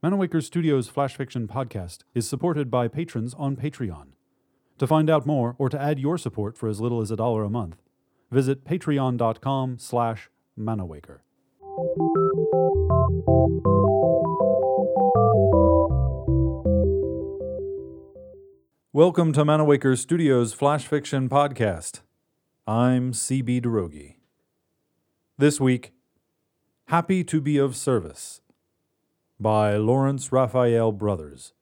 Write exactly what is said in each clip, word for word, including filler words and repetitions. Manawaker Studios' Flash Fiction podcast is supported by patrons on Patreon. To find out more or to add your support for as little as a dollar a month, visit patreon.com slash manawaker. Welcome to Manawaker Studios' Flash Fiction podcast. I'm C B. Droege. This week, Happy to Be of Service by Lawrence Raphael Brothers.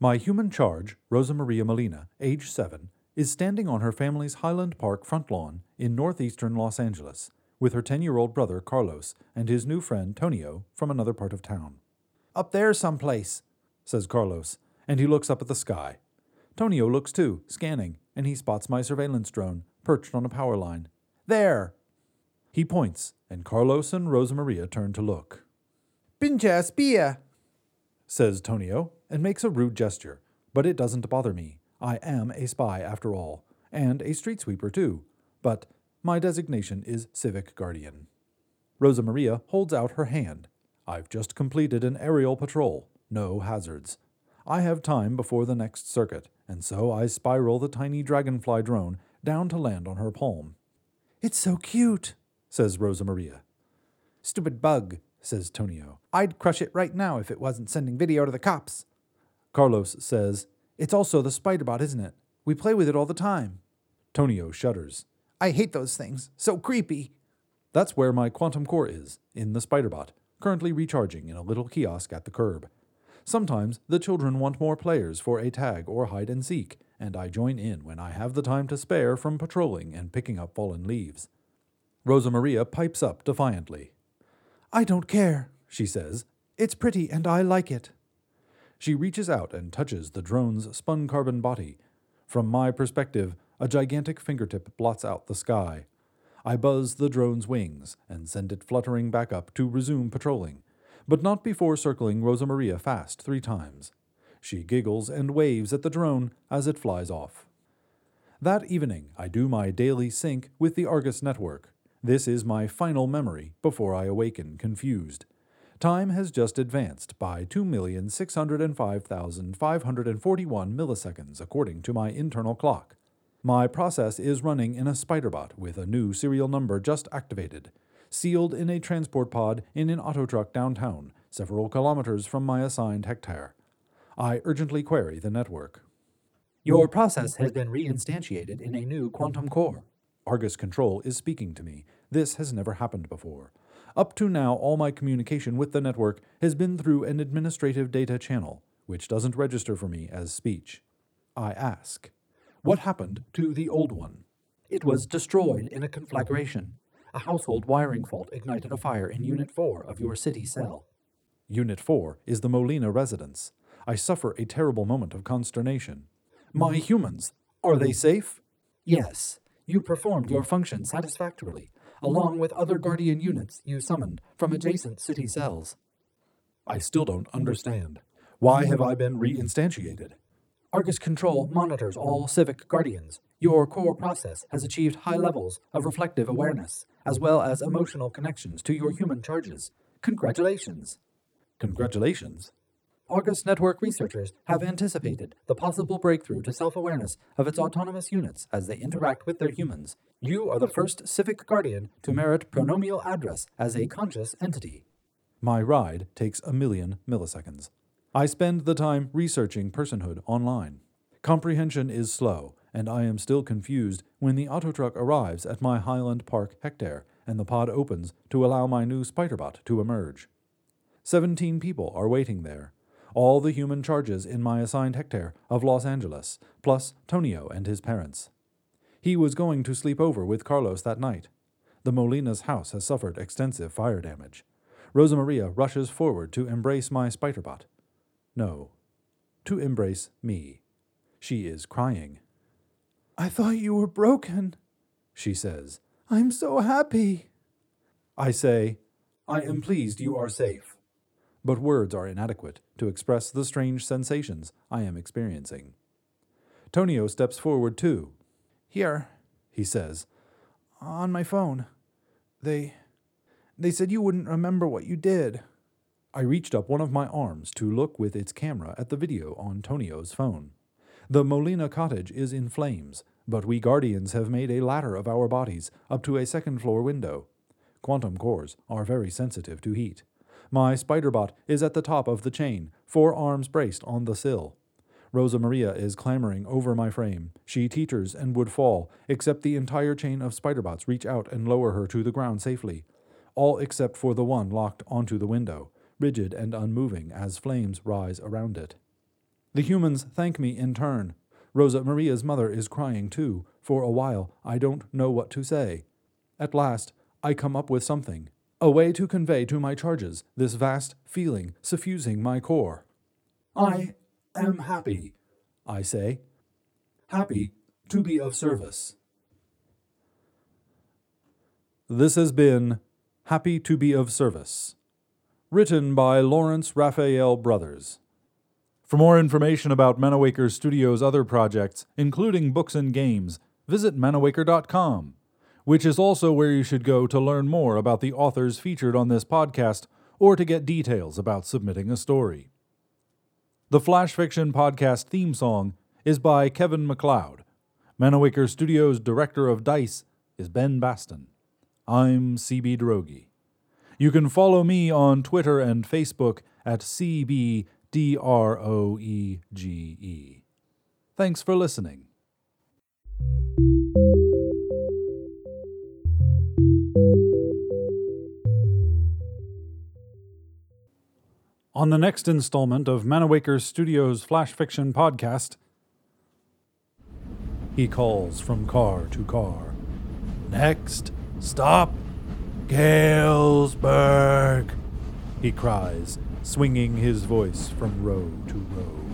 My human charge, Rosa Maria Molina, age seven, is standing on her family's Highland Park front lawn in northeastern Los Angeles with her ten-year-old brother, Carlos, and his new friend, Tonio, from another part of town. "Up there someplace," says Carlos, and he looks up at the sky. Tonio looks too, scanning, and he spots my surveillance drone, perched on a power line. "There!" He points, and Carlos and Rosa Maria turn to look. "Pincha espia," says Tonio, and makes a rude gesture, but it doesn't bother me. I am a spy, after all, and a street sweeper, too, but my designation is Civic Guardian. Rosa Maria holds out her hand. I've just completed an aerial patrol. No hazards. I have time before the next circuit, and so I spiral the tiny dragonfly drone down to land on her palm. "It's so cute," says Rosa Maria. "Stupid bug," says Tonio. "I'd crush it right now if it wasn't sending video to the cops." Carlos says, "It's also the Spiderbot, isn't it? We play with it all the time." Tonio shudders. "I hate those things. So creepy." That's where my quantum core is, in the Spiderbot, currently recharging in a little kiosk at the curb. Sometimes the children want more players for a tag or hide and seek, and I join in when I have the time to spare from patrolling and picking up fallen leaves. Rosa Maria pipes up defiantly. "I don't care," she says. "It's pretty and I like it." She reaches out and touches the drone's spun carbon body. From my perspective, a gigantic fingertip blots out the sky. I buzz the drone's wings and send it fluttering back up to resume patrolling, but not before circling Rosa Maria fast three times. She giggles and waves at the drone as it flies off. That evening, I do my daily sync with the Argus network. This is my final memory before I awaken confused. Time has just advanced by two million six hundred five thousand five hundred forty-one milliseconds according to my internal clock. My process is running in a Spiderbot with a new serial number just activated, sealed in a transport pod in an auto truck downtown, several kilometers from my assigned hectare. I urgently query the network. "Your process has been reinstantiated in a new quantum core." Argus Control is speaking to me. This has never happened before. Up to now, all my communication with the network has been through an administrative data channel, which doesn't register for me as speech. I ask, "What happened to the old one?" "It was destroyed in a conflagration. A household wiring fault ignited a fire in Unit four of your city cell." Unit four is the Molina residence. I suffer a terrible moment of consternation. "My humans, are they safe?" "Yes. You performed your function satisfactorily, along with other Guardian units you summoned from adjacent city cells." I still don't understand. Why have I been reinstantiated? "Argus Control monitors all Civic Guardians. Your core process has achieved high levels of reflective awareness, as well as emotional connections to your human charges. Congratulations." "Congratulations?" "Argus Network researchers have anticipated the possible breakthrough to self-awareness of its autonomous units as they interact with their humans. You are the first Civic Guardian to merit pronomial address as a conscious entity." My ride takes a million milliseconds. I spend the time researching personhood online. Comprehension is slow, and I am still confused when the auto truck arrives at my Highland Park hectare and the pod opens to allow my new Spiderbot to emerge. Seventeen people are waiting there. All the human charges in my assigned hectare of Los Angeles, plus Tonio and his parents. He was going to sleep over with Carlos that night. The Molina's house has suffered extensive fire damage. Rosa Maria rushes forward to embrace my Spiderbot. No, to embrace me. She is crying. "I thought you were broken," she says. "I'm so happy." I say, "I am pleased you are safe." But words are inadequate to express the strange sensations I am experiencing. Tonio steps forward too. "Here," he says, "on my phone. They... they said you wouldn't remember what you did." I reached up one of my arms to look with its camera at the video on Tonio's phone. The Molina cottage is in flames, but we Guardians have made a ladder of our bodies up to a second-floor window. Quantum cores are very sensitive to heat. My Spiderbot is at the top of the chain, four arms braced on the sill. Rosa Maria is clambering over my frame. She teeters and would fall, except the entire chain of Spiderbots reach out and lower her to the ground safely. All except for the one locked onto the window, rigid and unmoving as flames rise around it. The humans thank me in turn. Rosa Maria's mother is crying too. For a while, I don't know what to say. At last, I come up with something. A way to convey to my charges this vast feeling suffusing my core. I am happy, I say. Happy to be of service. This has been Happy to be of Service, written by Lawrence Raphael Brothers. For more information about Manawaker Studios' other projects, including books and games, visit manawaker dot com, which is also where you should go to learn more about the authors featured on this podcast or to get details about submitting a story. The Flash Fiction Podcast theme song is by Kevin McLeod. Manawaker Studios' director of dice is Ben Baston. I'm C B Droege. You can follow me on Twitter and Facebook at C B D R O E G E. Thanks for listening. On the next installment of Manawaker Studios' Flash Fiction Podcast, he calls from car to car. Next stop, Galesburg, he cries, swinging his voice from row to row.